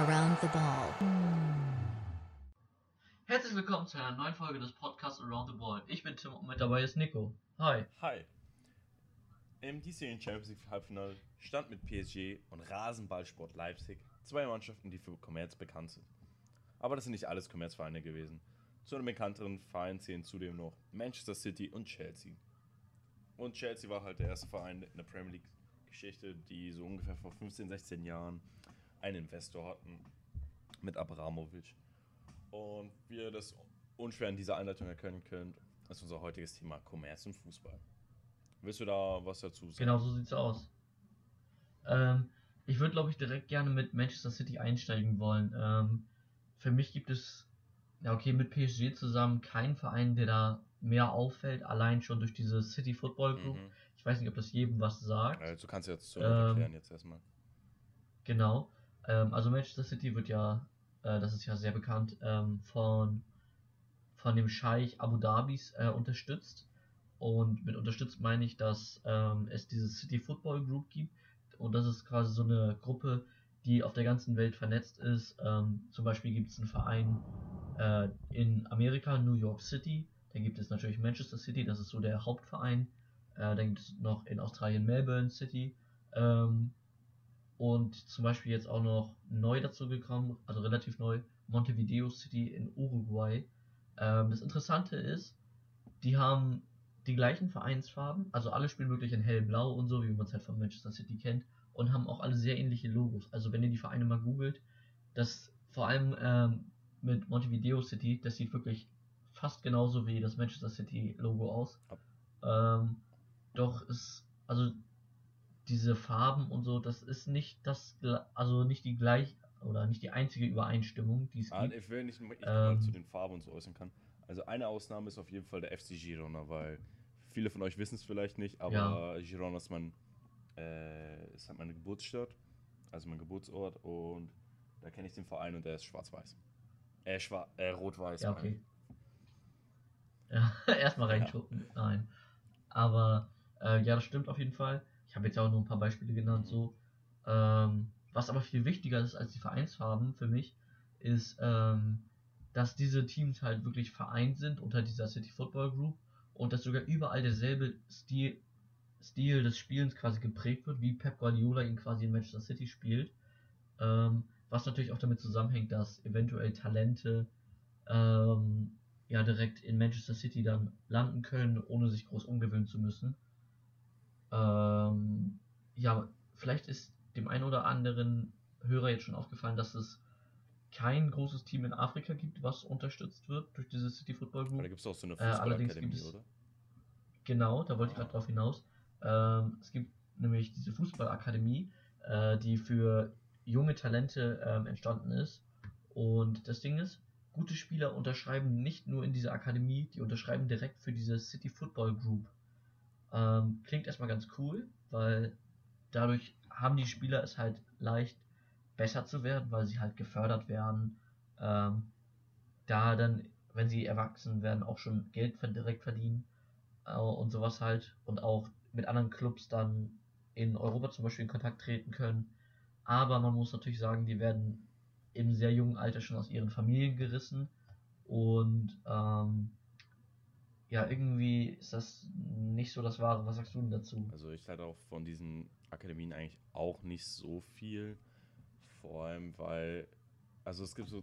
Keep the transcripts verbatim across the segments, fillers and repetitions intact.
Around the Ball. Herzlich willkommen zu einer neuen Folge des Podcasts Around the Ball. Ich bin Tim und mit dabei ist Nico. Hi. Hi. Im diesjährigen Champions League Halbfinale stand mit P S G und Rasenballsport Leipzig zwei Mannschaften, die für Kommerz bekannt sind. Aber das sind nicht alles Kommerzvereine gewesen. Zu den bekannteren Vereinen zählen zudem noch Manchester City und Chelsea. Und Chelsea war halt der erste Verein in der Premier League Geschichte, die so ungefähr vor fünfzehn, sechzehn Jahren einen Investor hatten mit Abramovich. Und wie ihr das unschwer in dieser Einleitung erkennen könnt, ist unser heutiges Thema Kommerz im Fußball. Willst du da was dazu sagen? Genau, so sieht's aus. Ähm, ich würde, glaube ich, direkt gerne mit Manchester City einsteigen wollen. Ähm, für mich gibt es, ja okay, mit P S G zusammen keinen Verein, der da mehr auffällt, allein schon durch diese City Football Group. Mhm. Ich weiß nicht, ob das jedem was sagt. Also, du kannst jetzt so ähm, erklären jetzt erstmal. Genau. Ähm, also Manchester City wird ja, äh, das ist ja sehr bekannt, ähm, von, von dem Scheich Abu Dhabis äh, unterstützt. Und mit unterstützt meine ich, dass ähm, es diese City Football Group gibt. Und das ist quasi so eine Gruppe, die auf der ganzen Welt vernetzt ist. Ähm, zum Beispiel gibt es einen Verein äh, in Amerika, New York City. Dann gibt es natürlich Manchester City, das ist so der Hauptverein. Äh, dann gibt es noch in Australien Melbourne City. Ähm, und zum Beispiel jetzt auch noch neu dazu gekommen, also relativ neu, Montevideo City in Uruguay. Ähm, das Interessante ist, die haben die gleichen Vereinsfarben, also alle spielen wirklich in hellblau und so, wie man es halt von Manchester City kennt, und haben auch alle sehr ähnliche Logos. Also wenn ihr die Vereine mal googelt, das vor allem ähm, mit Montevideo City, das sieht wirklich fast genauso wie das Manchester City Logo aus. Ähm, doch ist, also diese Farben und so, das ist nicht das, also nicht die gleich oder nicht die einzige Übereinstimmung, die es ah, gibt. Ich will nicht, ich ähm, mal zu den Farben und so äußern kann. Also eine Ausnahme ist auf jeden Fall der F C Girona, weil viele von euch wissen es vielleicht nicht, aber ja. Girona ist mein, äh, ist halt meine Geburtsstadt, also mein Geburtsort, und da kenne ich den Verein und der ist schwarz-weiß. Äh, schwar- äh rot-weiß. Ja, okay. Ja, erstmal reinschuppen. Ja. Nein. Aber äh, ja, das stimmt auf jeden Fall. Ich habe jetzt auch nur ein paar Beispiele genannt. So. Ähm, was aber viel wichtiger ist als die Vereinsfarben für mich, ist, ähm, dass diese Teams halt wirklich vereint sind unter dieser City Football Group und dass sogar überall derselbe Stil, Stil des Spielens quasi geprägt wird, wie Pep Guardiola ihn quasi in Manchester City spielt. Ähm, was natürlich auch damit zusammenhängt, dass eventuell Talente ähm, ja direkt in Manchester City dann landen können, ohne sich groß umgewöhnen zu müssen. Ähm, ja, vielleicht ist dem einen oder anderen Hörer jetzt schon aufgefallen, dass es kein großes Team in Afrika gibt, was unterstützt wird durch diese City Football Group. Aber da gibt es auch so eine Fußballakademie, äh, oder? Genau, da wollte ich gerade drauf hinaus. Ähm, es gibt nämlich diese Fußballakademie, äh, die für junge Talente ähm, entstanden ist. Und das Ding ist, gute Spieler unterschreiben nicht nur in dieser Akademie, die unterschreiben direkt für diese City Football Group. Ähm, klingt erstmal ganz cool, weil dadurch haben die Spieler es halt leicht, besser zu werden, weil sie halt gefördert werden. Ähm, da dann, wenn sie erwachsen werden, auch schon Geld direkt verdienen äh, und sowas halt. Und auch mit anderen Clubs dann in Europa zum Beispiel in Kontakt treten können. Aber man muss natürlich sagen, die werden im sehr jungen Alter schon aus ihren Familien gerissen und ähm, ja, irgendwie ist das nicht so das Wahre. Was sagst du denn dazu? Also ich halte auch von diesen Akademien eigentlich auch nicht so viel, vor allem weil, also es gibt so,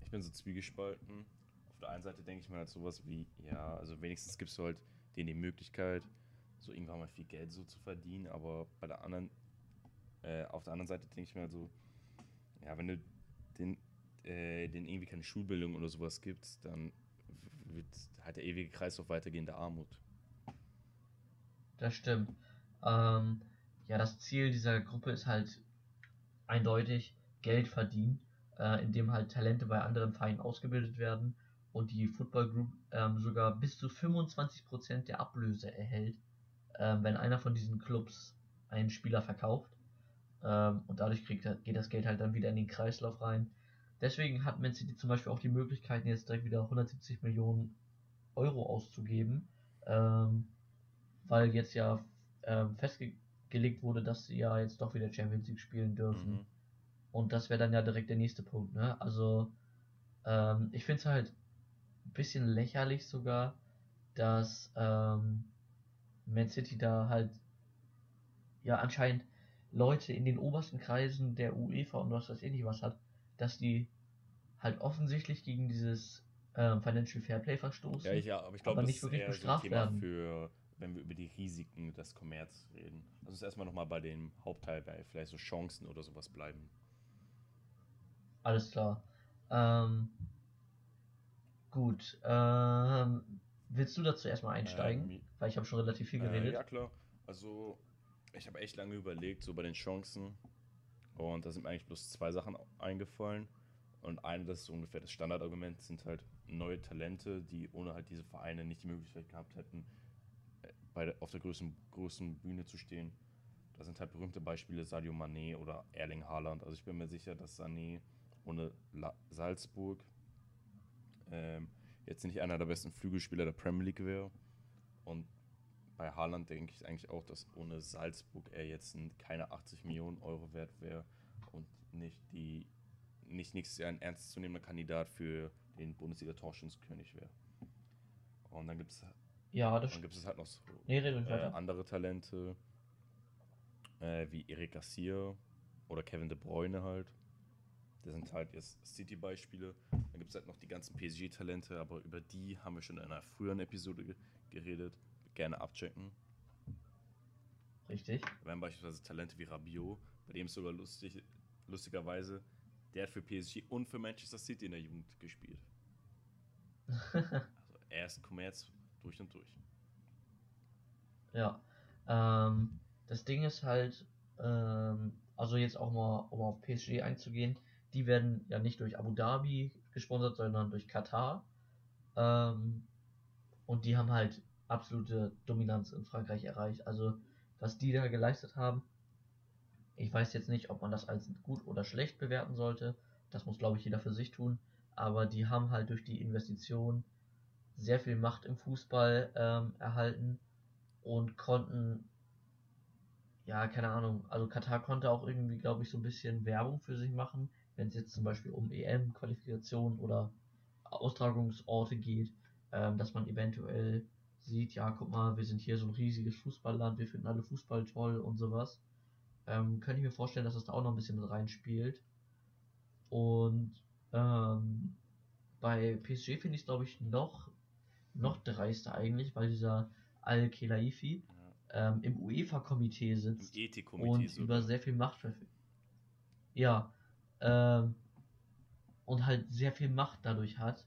ich bin so zwiegespalten. Auf der einen Seite denke ich mir halt sowas wie, ja, also wenigstens gibst du halt denen die Möglichkeit, so irgendwann mal viel Geld so zu verdienen, aber bei der anderen, äh, auf der anderen Seite denke ich mir halt so, ja, wenn du den, äh, den irgendwie keine Schulbildung oder sowas gibst, dann wird halt der ewige Kreislauf weitergehen der Armut. Das stimmt. Ähm, ja, das Ziel dieser Gruppe ist halt eindeutig Geld verdienen, äh, indem halt Talente bei anderen Vereinen ausgebildet werden und die Football Group ähm, sogar bis zu fünfundzwanzig Prozent der Ablöse erhält, äh, wenn einer von diesen Clubs einen Spieler verkauft, ähm, und dadurch kriegt, geht das Geld halt dann wieder in den Kreislauf rein. Deswegen hat Man City zum Beispiel auch die Möglichkeiten, jetzt direkt wieder hundertsiebzig Millionen Euro auszugeben, ähm, weil jetzt ja ähm, festgelegt wurde, dass sie ja jetzt doch wieder Champions League spielen dürfen. Mhm. Und das wäre dann ja direkt der nächste Punkt, ne? Also, ähm, ich finde es halt ein bisschen lächerlich sogar, dass ähm, Man City da halt ja anscheinend Leute in den obersten Kreisen der UEFA und was weiß ich nicht was hat, dass die halt offensichtlich gegen dieses ähm, Financial Fair Play verstoßen, ja, ich, ja, aber, ich glaub, aber nicht wirklich bestraft werden. Für, wenn wir über die Risiken des Kommerz reden. Also ist erstmal nochmal bei dem Hauptteil, bei vielleicht so Chancen oder sowas bleiben. Alles klar. Ähm, gut. Ähm, willst du dazu erstmal einsteigen? Ähm, Weil ich habe schon relativ viel geredet. Äh, ja, klar. Also ich habe echt lange überlegt, so bei den Chancen. Und da sind mir eigentlich bloß zwei Sachen eingefallen. Und eine, das ist ungefähr das Standardargument, sind halt neue Talente, die ohne halt diese Vereine nicht die Möglichkeit gehabt hätten, bei, auf der größten, größten Bühne zu stehen. Da sind halt berühmte Beispiele Sadio Mané oder Erling Haaland. Also ich bin mir sicher, dass Sané ohne La- Salzburg ähm, jetzt nicht einer der besten Flügelspieler der Premier League wäre. Und bei Haaland denke ich eigentlich auch, dass ohne Salzburg er jetzt keine achtzig Millionen Euro wert wäre und nicht, die, nicht nächstes Jahr ein ernstzunehmender Kandidat für den Bundesliga-Torschützenkönig wäre. Und dann gibt es ja, dann gibt es halt noch so, nee, äh, andere Talente äh, wie Eric Garcia oder Kevin De Bruyne halt. Das sind halt jetzt City-Beispiele. Dann gibt es halt noch die ganzen P S G-Talente, aber über die haben wir schon in einer früheren Episode g- geredet. Gerne abchecken. Richtig. Wir haben beispielsweise Talente wie Rabiot, bei dem ist sogar lustig, lustigerweise, der hat für P S G und für Manchester City in der Jugend gespielt. Also er ist Kommerz durch und durch. Ja. Ähm, das Ding ist halt, ähm, also jetzt auch mal, um auf P S G einzugehen, die werden ja nicht durch Abu Dhabi gesponsert, sondern durch Katar. Ähm, und die haben halt absolute Dominanz in Frankreich erreicht. Also, was die da geleistet haben, ich weiß jetzt nicht, ob man das als gut oder schlecht bewerten sollte. Das muss, glaube ich, jeder für sich tun. Aber die haben halt durch die Investition sehr viel Macht im Fußball ähm, erhalten und konnten, ja, keine Ahnung, also Katar konnte auch irgendwie, glaube ich, so ein bisschen Werbung für sich machen, wenn es jetzt zum Beispiel um E M-Qualifikationen oder Austragungsorte geht, ähm, dass man eventuell sieht, ja, guck mal, wir sind hier so ein riesiges Fußballland, wir finden alle Fußball toll und sowas. Ähm, könnte ich mir vorstellen, dass das da auch noch ein bisschen mit reinspielt. Und ähm, bei P S G finde ich es, glaube ich, noch, noch dreister eigentlich, weil dieser Al-Khelaifi ja. ähm, im UEFA-Komitee sitzt. Im Ethik-Komitee und sogar über sehr viel Macht verfügt. Ja. Ähm, und halt sehr viel Macht dadurch hat.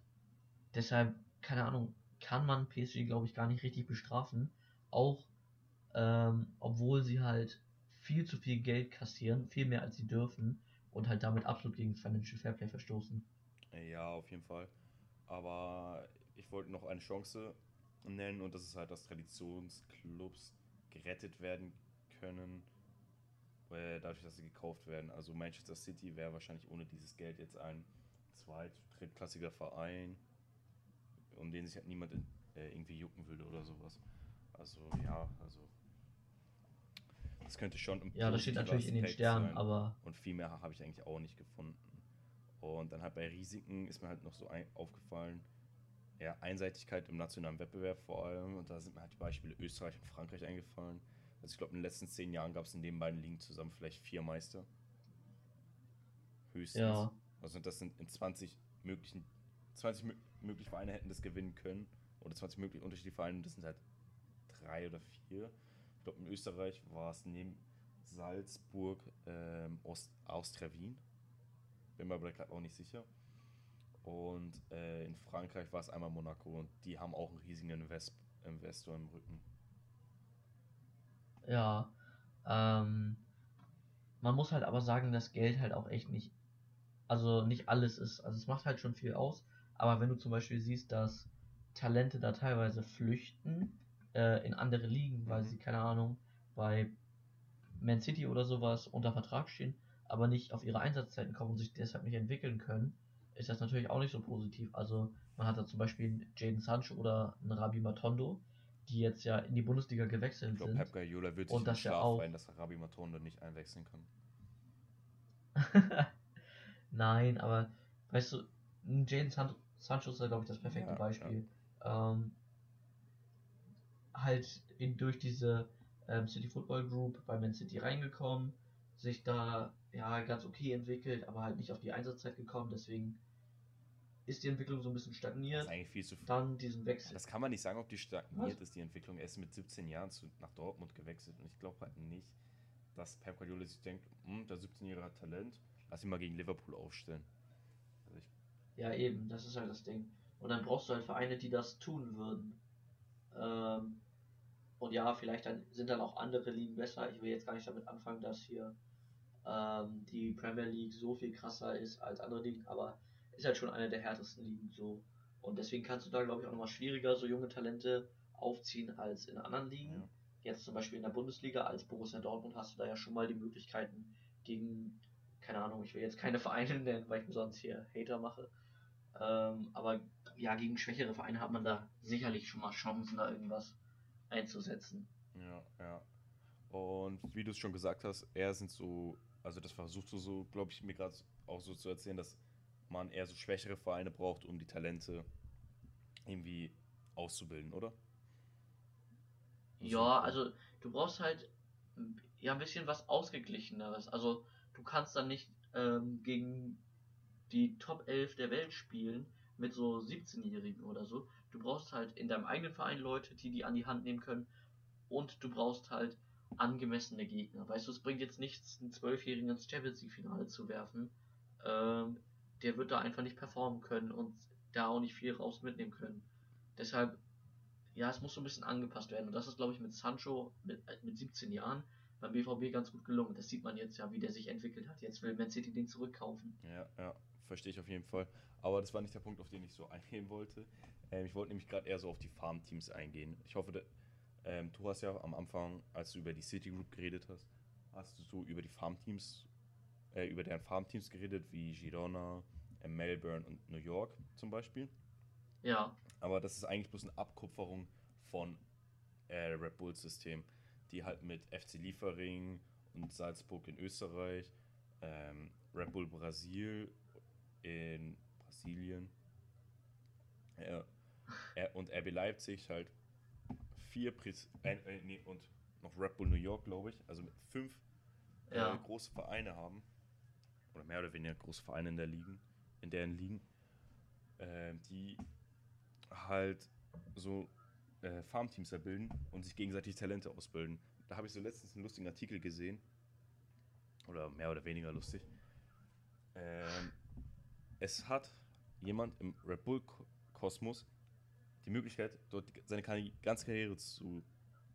Deshalb, keine Ahnung, kann man P S G, glaube ich, gar nicht richtig bestrafen, auch ähm, obwohl sie halt viel zu viel Geld kassieren, viel mehr als sie dürfen und halt damit absolut gegen Financial Fairplay verstoßen. Ja, auf jeden Fall. Aber ich wollte noch eine Chance nennen und das ist halt, dass Traditionsclubs gerettet werden können, weil dadurch, dass sie gekauft werden. Also Manchester City wäre wahrscheinlich ohne dieses Geld jetzt ein zweit-, drittklassiger Verein, um den sich halt niemand in, äh, irgendwie jucken würde oder sowas. Also ja, also das könnte schon im ja, das steht natürlich in den Sternen, aber und viel mehr habe ich eigentlich auch nicht gefunden. Und dann halt bei Risiken ist mir halt noch so ein, aufgefallen, ja, Einseitigkeit im nationalen Wettbewerb vor allem. Und da sind mir halt die Beispiele Österreich und Frankreich eingefallen. Also ich glaube, in den letzten zehn Jahren gab es in den beiden Ligen zusammen vielleicht vier Meister. Höchstens. Ja. Also das sind in zwanzig möglichen zwanzig mögliche Vereine hätten das gewinnen können. Oder zwanzig mögliche unterschiedliche Vereine, das sind halt drei oder vier. Ich glaube, in Österreich war es neben Salzburg ähm, Ost- Austria Wien. Bin mir aber gerade auch nicht sicher. Und äh, in Frankreich war es einmal Monaco und die haben auch einen riesigen Invest- Investor im Rücken. Ja, ähm, man muss halt aber sagen, dass Geld halt auch echt nicht, also nicht alles ist. Also es macht halt schon viel aus. Aber wenn du zum Beispiel siehst, dass Talente da teilweise flüchten äh, in andere Ligen, weil sie, keine Ahnung, bei Man City oder sowas unter Vertrag stehen, aber nicht auf ihre Einsatzzeiten kommen und sich deshalb nicht entwickeln können, ist das natürlich auch nicht so positiv. Also man hat da zum Beispiel einen Jadon Sancho oder einen Rabi Matondo, die jetzt ja in die Bundesliga gewechselt ich glaub, sind. Ich glaube, Pep Guardiola wird sich in den Schlaf rein, dass Rabi Matondo nicht einwechseln kann. Nein, aber weißt du, Jadon San Sancho ist da, glaube ich, das perfekte ja, Beispiel. Ja. Ähm, halt in, durch diese ähm, City Football Group bei Man City reingekommen, sich da ja ganz okay entwickelt, aber halt nicht auf die Einsatzzeit gekommen, deswegen ist die Entwicklung so ein bisschen stagniert. Das ist eigentlich viel zu früh. Dann diesen Wechsel. Ja, das kann man nicht sagen, ob die stagniert Was? ist, die Entwicklung. Er ist mit siebzehn Jahren zu, nach Dortmund gewechselt und ich glaube halt nicht, dass Pep Guardiola sich denkt, der siebzehnjährige hat Talent, lass ihn mal gegen Liverpool aufstellen. Also ich ja eben, das ist halt das Ding. Und dann brauchst du halt Vereine, die das tun würden. Ähm, und ja, vielleicht dann sind dann auch andere Ligen besser. Ich will jetzt gar nicht damit anfangen, dass hier ähm, die Premier League so viel krasser ist als andere Ligen, aber ist halt schon eine der härtesten Ligen so. Und deswegen kannst du da, glaube ich, auch nochmal schwieriger so junge Talente aufziehen als in anderen Ligen. Ja. Jetzt zum Beispiel in der Bundesliga als Borussia Dortmund hast du da ja schon mal die Möglichkeiten gegen, keine Ahnung, ich will jetzt keine Vereine nennen, weil ich mir sonst hier Hater mache. Ähm, aber ja, gegen schwächere Vereine hat man da sicherlich schon mal Chancen, da irgendwas einzusetzen. Ja, ja. Und wie du es schon gesagt hast, eher sind so, also das versuchst du so, glaube ich, mir gerade auch so zu erzählen, dass man eher so schwächere Vereine braucht, um die Talente irgendwie auszubilden, oder? Ja, also du brauchst halt ja ein bisschen was Ausgeglicheneres. Also du kannst dann nicht ähm, gegen die Top elf der Welt spielen mit so siebzehnjährigen oder so. Du brauchst halt in deinem eigenen Verein Leute, die die an die Hand nehmen können, und du brauchst halt angemessene Gegner. Weißt du, es bringt jetzt nichts, einen zwölfjährigen ins Champions League Finale zu werfen. Ähm, der wird da einfach nicht performen können und da auch nicht viel raus mitnehmen können. Deshalb, ja, es muss so ein bisschen angepasst werden. Und das ist, glaube ich, mit Sancho mit, mit siebzehn Jahren beim B V B ganz gut gelungen. Das sieht man jetzt ja, wie der sich entwickelt hat. Jetzt will Man City den zurückkaufen. Ja, ja, verstehe ich auf jeden Fall. Aber das war nicht der Punkt, auf den ich so eingehen wollte. Ähm, ich wollte nämlich gerade eher so auf die Farmteams eingehen. Ich hoffe, da, ähm, du hast ja am Anfang, als du über die City Group geredet hast, hast du so über die Farmteams äh, über deren Farmteams geredet, wie Girona, äh, Melbourne und New York zum Beispiel. Ja. Aber das ist eigentlich bloß eine Abkupferung von äh, Red Bulls System, die halt mit F C Liefering und Salzburg in Österreich, ähm, Red Bull Brasil in Brasilien äh, äh, und R B Leipzig halt vier Pris äh, äh, nee, und noch Red Bull New York, glaube ich, also mit fünf äh, ja. große Vereine haben, oder mehr oder weniger große Vereine in der Ligen, in deren Ligen, äh, die halt so äh, Farmteams erbilden und sich gegenseitig Talente ausbilden. Da habe ich so letztens einen lustigen Artikel gesehen, oder mehr oder weniger lustig. Ähm, es hat jemand im Red Bull Kosmos die Möglichkeit, dort seine ganze Karriere zu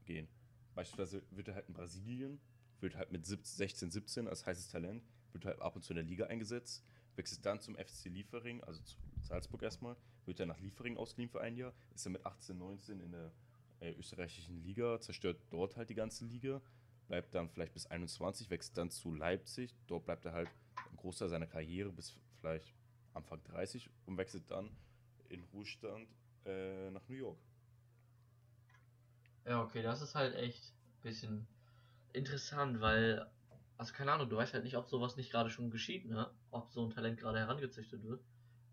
gehen. Beispielsweise wird er halt in Brasilien, wird halt mit sechzehn, siebzehn als heißes Talent, wird halt ab und zu in der Liga eingesetzt, wechselt dann zum F C Liefering, also zu Salzburg erstmal, wird er nach Liefering ausgeliehen für ein Jahr, ist er mit achtzehn, neunzehn in der äh, österreichischen Liga, zerstört dort halt die ganze Liga, bleibt dann vielleicht bis einundzwanzig, wechselt dann zu Leipzig, dort bleibt er halt im Großteil seiner Karriere bis vielleicht Anfang dreißig und wechselt dann in Ruhestand äh, nach New York. Ja, okay, das ist halt echt ein bisschen interessant, weil, also keine Ahnung, du weißt halt nicht, ob sowas nicht gerade schon geschieht, ne? Ob so ein Talent gerade herangezüchtet wird.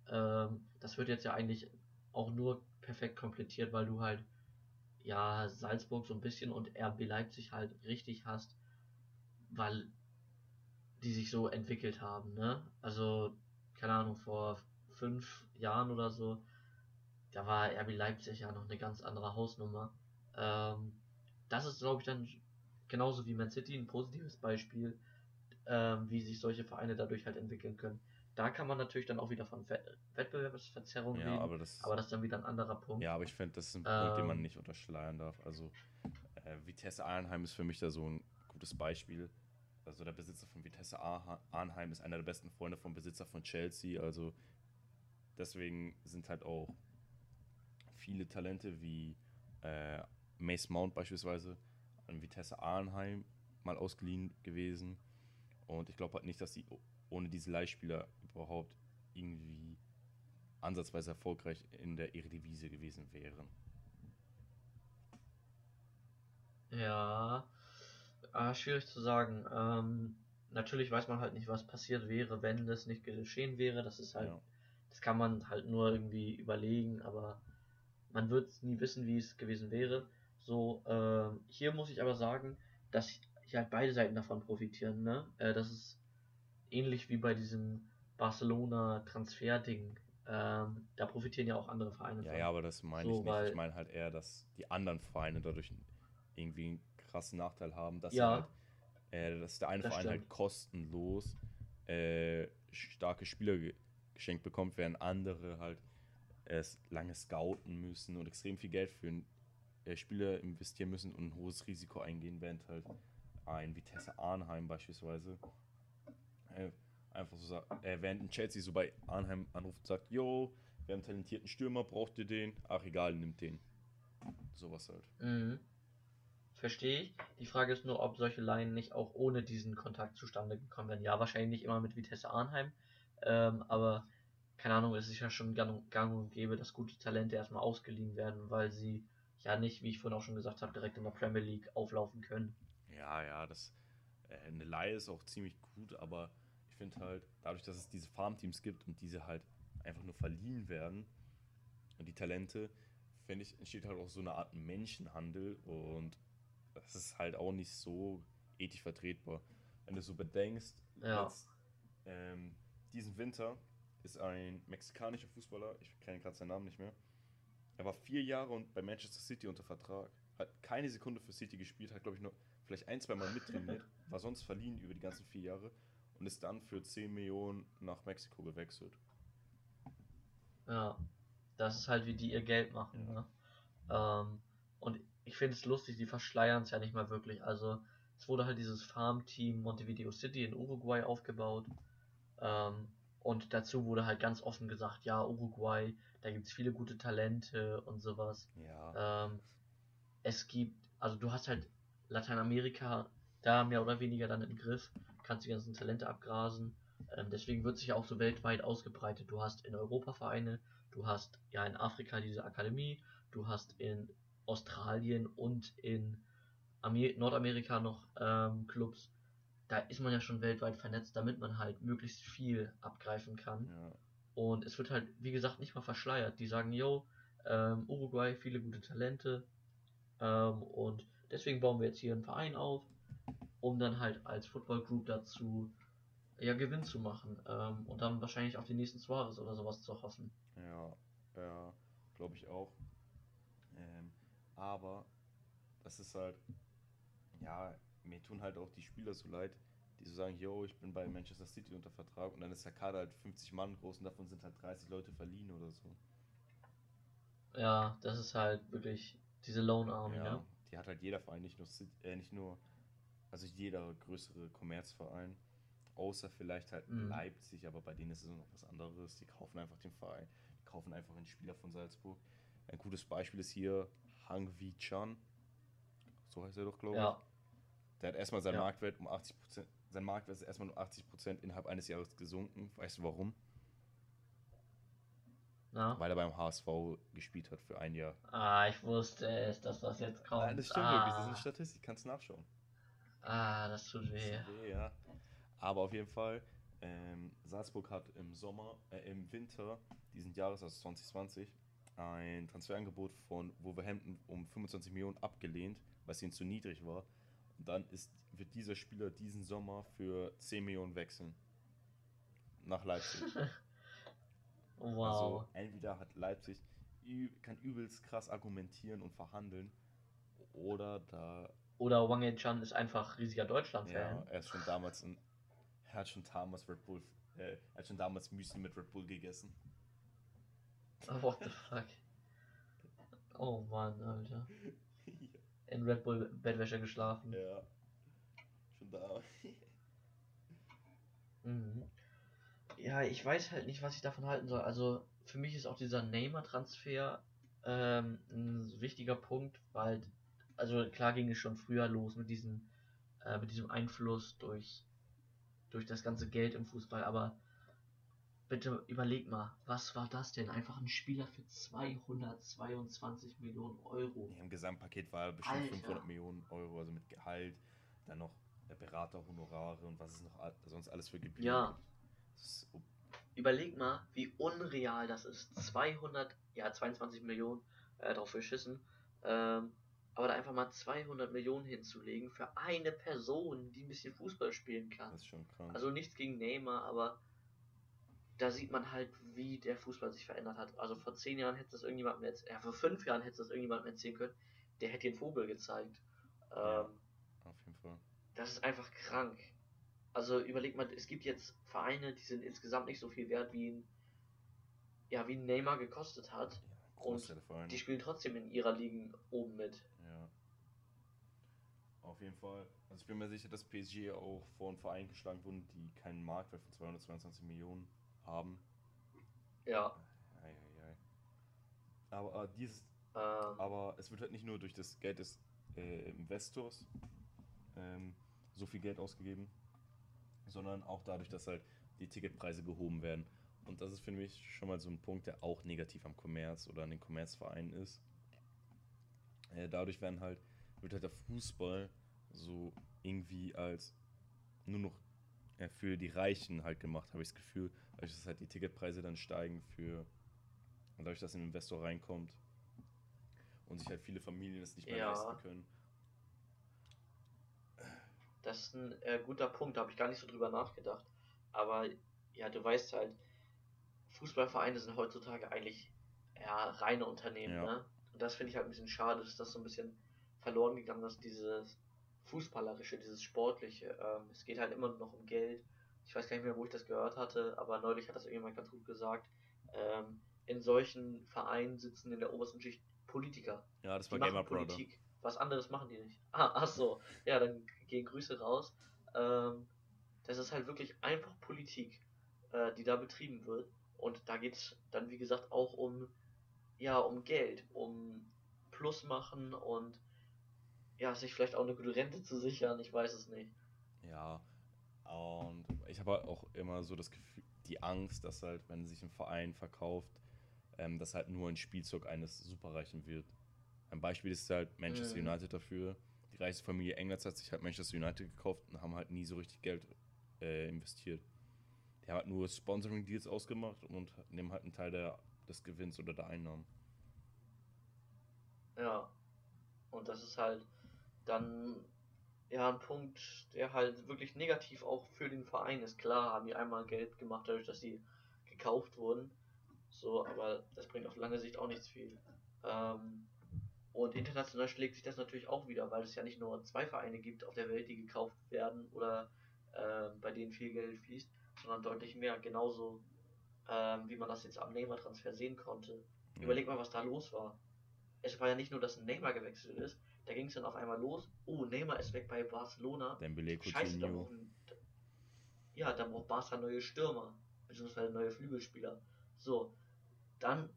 Ähm, das wird jetzt ja eigentlich auch nur perfekt komplettiert, weil du halt ja Salzburg so ein bisschen und R B Leipzig halt richtig hast, weil die sich so entwickelt haben, ne? Also, keine Ahnung, vor fünf Jahren oder so, da war R B Leipzig ja noch eine ganz andere Hausnummer. Ähm, das ist, glaube ich, dann genauso wie Man City ein positives Beispiel, ähm, wie sich solche Vereine dadurch halt entwickeln können. Da kann man natürlich dann auch wieder von Wettbewerbsverzerrung ja, reden, aber das, aber das ist dann wieder ein anderer Punkt. Ja, aber ich finde, das ist ein ähm, Punkt, den man nicht unterschleiern darf. Also äh, Vitesse Arnheim ist für mich da so ein gutes Beispiel. Also der Besitzer von Vitesse Arnheim ist einer der besten Freunde vom Besitzer von Chelsea. Also deswegen sind halt auch viele Talente wie äh, Mace Mount beispielsweise an Vitesse Arnheim mal ausgeliehen gewesen. Und ich glaube halt nicht, dass die ohne diese Leihspieler überhaupt irgendwie ansatzweise erfolgreich in der Eredivisie gewesen wären. Ja, ah, schwierig zu sagen. Ähm, natürlich weiß man halt nicht, was passiert wäre, wenn das nicht geschehen wäre. Das ist halt, ja. das kann man halt nur irgendwie überlegen, aber man wird nie wissen, wie es gewesen wäre. So, äh, hier muss ich aber sagen, dass hier halt beide Seiten davon profitieren, ne? Äh, das ist ähnlich wie bei diesem Barcelona-Transfer-Ding. Ähm, da profitieren ja auch andere Vereine ja, von. Ja, aber das meine so, ich nicht. Ich meine halt eher, dass die anderen Vereine dadurch irgendwie einen krassen Nachteil haben, dass, ja, halt, äh, dass der eine das Verein stimmt. halt kostenlos äh, starke Spieler ge- geschenkt bekommt, während andere halt es lange scouten müssen und extrem viel Geld für einen äh, Spieler investieren müssen und ein hohes Risiko eingehen, während halt ein Vitesse Arnheim beispielsweise äh, einfach so sagt, äh, während ein Chelsea so bei Arnheim anruft und sagt, yo, wir haben einen talentierten Stürmer, braucht ihr den? Ach egal, nimmt den. Sowas halt. Mhm. Verstehe ich. Die Frage ist nur, ob solche Laien nicht auch ohne diesen Kontakt zustande gekommen wären. Ja, wahrscheinlich nicht immer mit Vitesse Arnheim, ähm, aber keine Ahnung, es ist ja schon gang und gäbe, dass gute Talente erstmal ausgeliehen werden, weil sie ja nicht, wie ich vorhin auch schon gesagt habe, direkt in der Premier League auflaufen können. Ja, ja, das äh, eine Laie ist auch ziemlich gut, aber ich finde halt, dadurch, dass es diese Farmteams gibt und diese halt einfach nur verliehen werden und die Talente, finde ich, entsteht halt auch so eine Art Menschenhandel und das ist halt auch nicht so ethisch vertretbar. Wenn du so bedenkst, ja. jetzt, ähm, diesen Winter ist ein mexikanischer Fußballer, ich kenne gerade seinen Namen nicht mehr, er war vier Jahre und bei Manchester City unter Vertrag, hat keine Sekunde für City gespielt, hat glaube ich nur vielleicht ein, zwei Mal mittrainiert, war sonst verliehen über die ganzen vier Jahre und ist dann für zehn Millionen nach Mexiko gewechselt. Ja, das ist halt, wie die ihr Geld machen. Ja. Ne? Ähm, und ich finde es lustig, die verschleiern es ja nicht mal wirklich. Also es wurde halt dieses Farmteam Montevideo City in Uruguay aufgebaut. Ähm, und dazu wurde halt ganz offen gesagt, ja, Uruguay, da gibt es viele gute Talente und sowas. Ja. Ähm, es gibt, also du hast halt Lateinamerika da mehr oder weniger dann im Griff. Kannst die ganzen Talente abgrasen, ähm, deswegen wird sich ja auch so weltweit ausgebreitet. Du hast in Europa Vereine, du hast ja in Afrika diese Akademie, du hast in Australien und in Amer- Nordamerika noch ähm, Clubs. Da ist man ja schon weltweit vernetzt, damit man halt möglichst viel abgreifen kann. Ja. Und es wird halt, wie gesagt, nicht mal verschleiert. Die sagen, yo, ähm, Uruguay, viele gute Talente ähm, und deswegen bauen wir jetzt hier einen Verein auf, um dann halt als Football Group dazu ja Gewinn zu machen ähm, und dann wahrscheinlich auf die nächsten Suarez oder sowas zu hoffen. Ja, ja, glaube ich auch. Ähm, aber das ist halt, ja, mir tun halt auch die Spieler so leid, die so sagen, yo, ich bin bei Manchester City unter Vertrag und dann ist der Kader halt fünfzig Mann groß und davon sind halt dreißig Leute verliehen oder so. Ja, das ist halt wirklich diese Lone Army, ja, ne? Die hat halt jeder Verein, nicht nur City, äh, nicht nur also jeder größere Kommerzverein, außer vielleicht halt mm. Leipzig, aber bei denen ist es noch was anderes. Die kaufen einfach den Verein, die kaufen einfach einen Spieler von Salzburg. Ein gutes Beispiel ist hier Hwang Hee-chan, so heißt er doch, glaube ich. Ja. Der hat erstmal seinen ja. Marktwert um achtzig Prozent, sein Marktwert ist erstmal um achtzig Prozent innerhalb eines Jahres gesunken. Weißt du warum? Na? Weil er beim H S V gespielt hat für ein Jahr. Ah, ich wusste es, dass das jetzt kommt. Nein, das stimmt ah. wirklich, das ist eine Statistik, kannst du nachschauen. Ah, das tut weh. Das tut weh, ja. Aber auf jeden Fall, ähm, Salzburg hat im Sommer, äh, im Winter diesen Jahres, also zwanzig zwanzig, ein Transferangebot von Wolverhampton um fünfundzwanzig Millionen abgelehnt, weil es ihnen zu niedrig war. Und dann ist, wird dieser Spieler diesen Sommer für zehn Millionen wechseln. Nach Leipzig. Wow. Also entweder hat Leipzig, kann übelst krass argumentieren und verhandeln, oder da... Oder Hwang Hee-chan ist einfach riesiger Deutschland-Fan. Ja, er ist schon damals ein, er hat schon damals Red Bull, äh, er hat schon damals Müsli mit Red Bull gegessen. Oh, what the fuck? Oh Mann, Alter. Ja. In Red Bull Bettwäsche geschlafen. Ja. Schon da. mhm. Ja, ich weiß halt nicht, was ich davon halten soll. Also für mich ist auch dieser Neymar-Transfer ähm, ein wichtiger Punkt, weil also klar ging es schon früher los mit diesem, äh, mit diesem Einfluss durch, durch das ganze Geld im Fußball, aber bitte überleg mal, was war das denn? Einfach ein Spieler für zweihundertzweiundzwanzig Millionen Euro. Ja, im Gesamtpaket war er bestimmt Alter. fünfhundert Millionen Euro, also mit Gehalt, dann noch Beraterhonorare und was es noch sonst alles für Gebühren ja. gibt. Ist, oh. Überleg mal, wie unreal das ist. zweihundert, ja zweiundzwanzig Millionen äh, drauf geschissen. Ähm, aber da einfach mal zweihundert Millionen hinzulegen für eine Person, die ein bisschen Fußball spielen kann. Das ist schon krank. Also nichts gegen Neymar, aber da sieht man halt, wie der Fußball sich verändert hat. Also vor zehn Jahren hätte das irgendjemandem erzählt, ja vor fünf Jahren hätte das irgendjemandem erzählen können, der hätte den Vogel gezeigt. Ähm, ja, auf jeden Fall. Das ist einfach krank. Also überleg mal, es gibt jetzt Vereine, die sind insgesamt nicht so viel wert, wie ein, ja, wie ein Neymar gekostet hat. Ja, und die spielen trotzdem in ihrer Ligen oben mit. Ja. Auf jeden Fall. Also ich bin mir sicher, dass P S G auch vor einen Verein geschlagen wurden, die keinen Marktwert von zweihundertzweiundzwanzig Millionen haben. Ja. Ei, ei, ei. Aber, äh, dieses, ähm. aber es wird halt nicht nur durch das Geld des äh, Investors ähm, so viel Geld ausgegeben, sondern auch dadurch, dass halt die Ticketpreise gehoben werden. Und das ist für mich schon mal so ein Punkt, der auch negativ am Kommerz oder an den Kommerzvereinen ist. Äh, dadurch werden halt, wird halt der Fußball so irgendwie als nur noch äh, für die Reichen halt gemacht, habe ich das Gefühl. Dadurch, dass halt die Ticketpreise dann steigen für, und dadurch, dass ein Investor reinkommt und sich halt viele Familien das nicht mehr ja. leisten können. Das ist ein äh, guter Punkt, da habe ich gar nicht so drüber nachgedacht. Aber ja, du weißt halt, Fußballvereine sind heutzutage eigentlich ja, reine Unternehmen. Ja. Ne? Und das finde ich halt ein bisschen schade, dass das so ein bisschen verloren gegangen ist, dieses Fußballerische, dieses Sportliche. Ähm, es geht halt immer noch um Geld. Ich weiß gar nicht mehr, wo ich das gehört hatte, aber neulich hat das irgendjemand ganz gut gesagt. Ähm, in solchen Vereinen sitzen in der obersten Schicht Politiker. Ja, das war Gamer Brother. Was anderes machen die nicht. Ah, ach so. Ja, dann gehen Grüße raus. Ähm, das ist halt wirklich einfach Politik, äh, die da betrieben wird. Und da geht es dann, wie gesagt, auch um, ja, um Geld, um Plus machen und ja, sich vielleicht auch eine gute Rente zu sichern. Ich weiß es nicht. Ja, und ich habe halt auch immer so das Gefühl, die Angst, dass halt, wenn sich ein Verein verkauft, ähm, das halt nur ein Spielzeug eines Superreichen wird. Ein Beispiel ist halt Manchester mm. United dafür. Die reichste Familie Englands hat sich halt Manchester United gekauft und haben halt nie so richtig Geld äh, investiert. Die haben halt nur Sponsoring-Deals ausgemacht und nehmen halt einen Teil der, des Gewinns oder der Einnahmen. Ja. Und das ist halt dann ja ein Punkt, der halt wirklich negativ auch für den Verein ist. Klar haben die einmal Geld gemacht, dadurch, dass sie gekauft wurden. So, aber das bringt auf lange Sicht auch nichts viel. Ähm... Und international schlägt sich das natürlich auch wieder, weil es ja nicht nur zwei Vereine gibt auf der Welt, die gekauft werden oder äh, bei denen viel Geld fließt, sondern deutlich mehr. Genauso äh, wie man das jetzt am Neymar-Transfer sehen konnte. Ja. Überleg mal, was da los war. Es war ja nicht nur, dass Neymar gewechselt ist, da ging es dann auf einmal los. Oh, Neymar ist weg bei Barcelona. Dembélé, Coutinho. Scheiße, da brauchen, ja, da braucht Barca neue Stürmer, beziehungsweise neue Flügelspieler. So, dann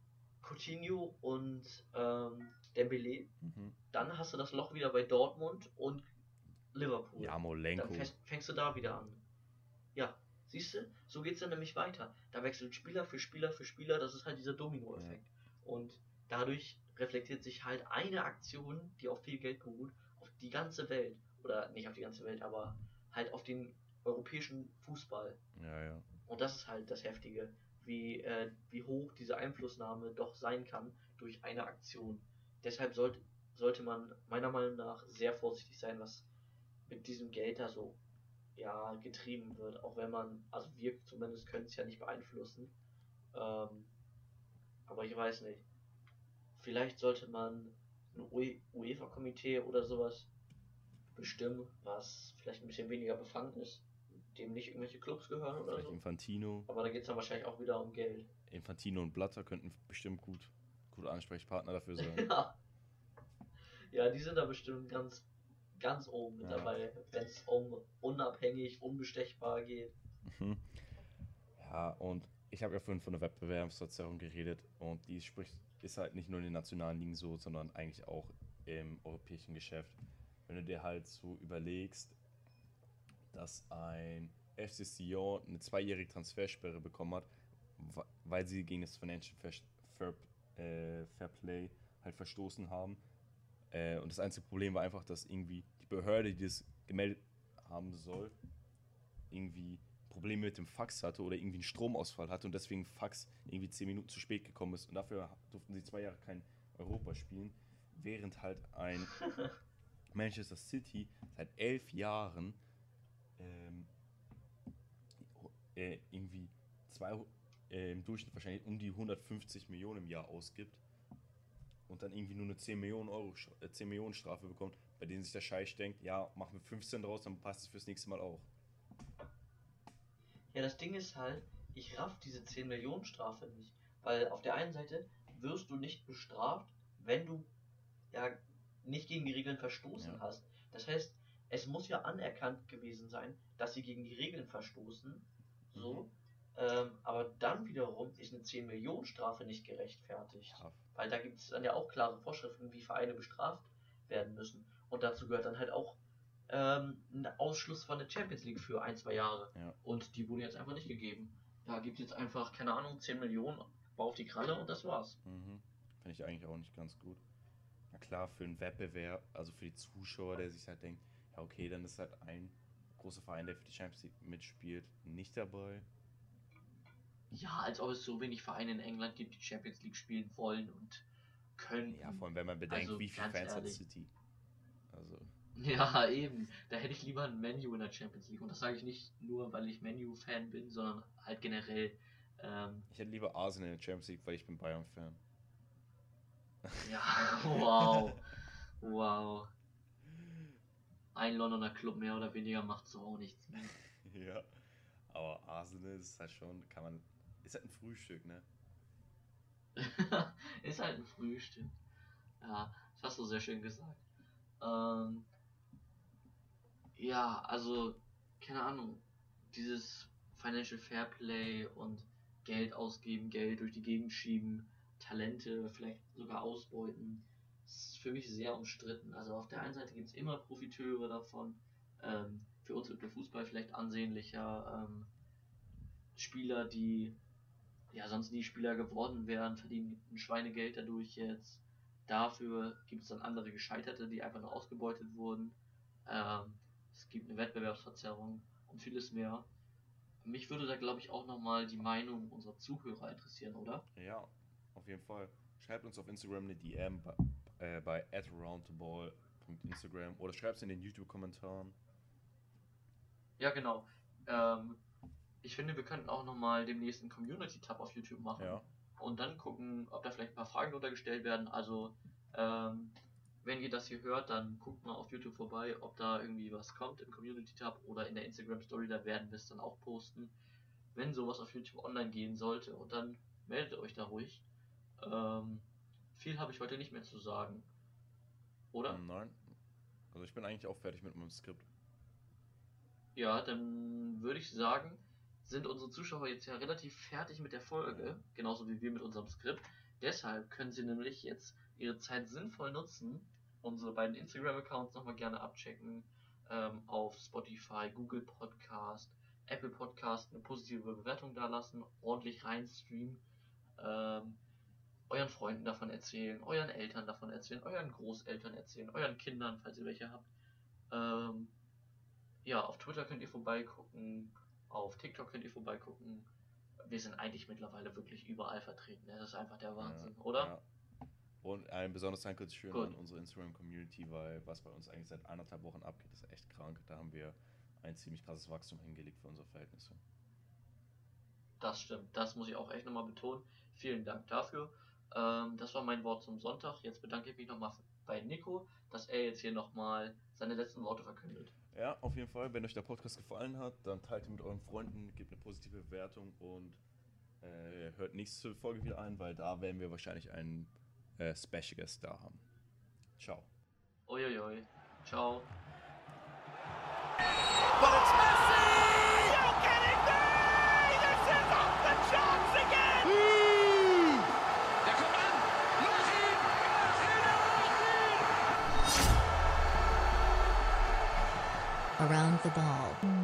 Coutinho und ähm, Dembélé, mhm. dann hast du das Loch wieder bei Dortmund und Liverpool. Ja, Molenko. Dann fängst, fängst du da wieder an. Ja, siehst du, so geht es dann nämlich weiter. Da wechselt Spieler für Spieler für Spieler, das ist halt dieser Domino-Effekt. Ja. Und dadurch reflektiert sich halt eine Aktion, die auf viel Geld beruht, auf die ganze Welt. Oder nicht auf die ganze Welt, aber halt auf den europäischen Fußball. Ja, ja. Und das ist halt das Heftige, wie, äh, wie hoch diese Einflussnahme doch sein kann durch eine Aktion. Deshalb sollte, sollte man meiner Meinung nach sehr vorsichtig sein, was mit diesem Geld da so ja, getrieben wird. Auch wenn man, also wir zumindest können es ja nicht beeinflussen. Ähm, aber ich weiß nicht. Vielleicht sollte man ein UEFA-Komitee oder sowas bestimmen, was vielleicht ein bisschen weniger befangen ist, dem nicht irgendwelche Clubs gehören oder vielleicht so. Infantino. Aber da geht es dann wahrscheinlich auch wieder um Geld. Infantino und Blatter könnten bestimmt gut gute Ansprechpartner dafür sein. Ja. Ja, die sind da bestimmt ganz, ganz oben mit ja. dabei, wenn es um unabhängig, unbestechbar geht. Mhm. Ja, und ich habe ja vorhin von der Wettbewerbsverzerrung geredet und die spricht, ist halt nicht nur in den nationalen Ligen so, sondern eigentlich auch im europäischen Geschäft. Wenn du dir halt so überlegst, dass ein F C Sion eine zweijährige Transfersperre bekommen hat, weil sie gegen das Financial Fair Play Äh, Fair Play halt verstoßen haben. Äh, und das einzige Problem war einfach, dass irgendwie die Behörde, die das gemeldet haben soll, irgendwie Probleme mit dem Fax hatte oder irgendwie einen Stromausfall hatte und deswegen Fax irgendwie zehn Minuten zu spät gekommen ist. Und dafür durften sie zwei Jahre kein Europa spielen, während halt ein Manchester City seit elf Jahren ähm, äh, irgendwie zwei, äh, im Durchschnitt wahrscheinlich um die hundertfünfzig Millionen im Jahr ausgibt und dann irgendwie nur eine zehn Millionen Euro, äh, zehn Millionen Strafe bekommt, bei denen sich der Scheich denkt, ja, machen wir fünfzehn draus, dann passt es fürs nächste Mal auch. Ja, das Ding ist halt, ich raff diese zehn Millionen Strafe nicht, weil auf der einen Seite wirst du nicht bestraft, wenn du ja nicht gegen die Regeln verstoßen ja. hast. Das heißt, es muss ja anerkannt gewesen sein, dass sie gegen die Regeln verstoßen. So, mhm. ähm, aber dann wiederum ist eine zehn Millionen Strafe nicht gerechtfertigt, ja. weil da gibt es dann ja auch klare Vorschriften, wie Vereine bestraft werden müssen. Und dazu gehört dann halt auch ähm, ein Ausschluss von der Champions League für ein, zwei Jahre. Ja. Und die wurde jetzt einfach nicht gegeben. Da gibt es jetzt einfach, keine Ahnung, zehn Millionen auf die Kralle und das war's. Mhm. Finde ich eigentlich auch nicht ganz gut. Na klar, für einen Wettbewerb, also für die Zuschauer, der sich halt denkt, ja okay, dann ist halt ein großer Verein, der für die Champions League mitspielt, nicht dabei. Ja, als ob es so wenig Vereine in England gibt, die Champions League spielen wollen und können. Ja, vor allem, wenn man bedenkt, also, wie viele Fans hat City. Also. Ja, eben. Da hätte ich lieber ein Man U in der Champions League. Und das sage ich nicht nur, weil ich Man U-Fan bin, sondern halt generell. Ähm, ich hätte lieber Arsenal in der Champions League, weil ich bin Bayern-Fan. Ja, wow. Wow. Ein Londoner Club mehr oder weniger macht so auch nichts mehr. Ja, aber Arsenal ist halt schon, kann man, ist halt ein Frühstück, ne? Ist halt ein Frühstück. Ja, das hast du sehr schön gesagt. Ähm, ja, also, keine Ahnung, dieses Financial Fair Play und Geld ausgeben, Geld durch die Gegend schieben, Talente vielleicht sogar ausbeuten, das ist für mich sehr umstritten. Also auf der einen Seite gibt es immer Profiteure davon, ähm, für uns wird der Fußball vielleicht ansehnlicher, ähm, Spieler, die ja sonst nie Spieler geworden wären, verdienen ein Schweinegeld dadurch jetzt, dafür gibt es dann andere Gescheiterte, die einfach nur ausgebeutet wurden, ähm, es gibt eine Wettbewerbsverzerrung und vieles mehr. Mich würde da, glaube ich, auch nochmal die Meinung unserer Zuhörer interessieren, oder? Ja. Auf jeden Fall. Schreibt uns auf Instagram eine D M bei, äh, bei at around the ball dot instagram oder schreibt es in den YouTube-Kommentaren. Ja, genau. Ähm, ich finde, wir könnten auch nochmal demnächst einen Community-Tab auf YouTube machen. Ja. Und dann gucken, ob da vielleicht ein paar Fragen untergestellt werden. Also, ähm, wenn ihr das hier hört, dann guckt mal auf YouTube vorbei, ob da irgendwie was kommt im Community-Tab oder in der Instagram-Story. Da werden wir es dann auch posten, wenn sowas auf YouTube online gehen sollte. Und dann meldet euch da ruhig. Ähm, viel habe ich heute nicht mehr zu sagen, oder? Nein, also ich bin eigentlich auch fertig mit meinem Skript. Ja, dann würde ich sagen, sind unsere Zuschauer jetzt ja relativ fertig mit der Folge, genauso wie wir mit unserem Skript. Deshalb können sie nämlich jetzt ihre Zeit sinnvoll nutzen, unsere beiden Instagram-Accounts nochmal gerne abchecken, ähm, auf Spotify, Google Podcast, Apple Podcast, eine positive Bewertung dalassen, ordentlich reinstreamen, ähm, euren Freunden davon erzählen, euren Eltern davon erzählen, euren Großeltern erzählen, euren Kindern, falls ihr welche habt. Ähm, ja, auf Twitter könnt ihr vorbeigucken, auf TikTok könnt ihr vorbeigucken. Wir sind eigentlich mittlerweile wirklich überall vertreten. Das ist einfach der Wahnsinn, ja, oder? Ja. Und ein besonderes Dankeschön an unsere Instagram-Community, weil was bei uns eigentlich seit anderthalb Wochen abgeht, ist echt krank. Da haben wir ein ziemlich krasses Wachstum hingelegt für unsere Verhältnisse. Das stimmt, das muss ich auch echt nochmal betonen. Vielen Dank dafür. Das war mein Wort zum Sonntag. Jetzt bedanke ich mich nochmal bei Nico, dass er jetzt hier nochmal seine letzten Worte verkündet. Ja, auf jeden Fall. Wenn euch der Podcast gefallen hat, dann teilt ihn mit euren Freunden, gebt eine positive Bewertung und äh, hört nächste Folge wieder ein, weil da werden wir wahrscheinlich einen äh, Special Guest da haben. Ciao. Uiuiui. Ciao. Around the Ball.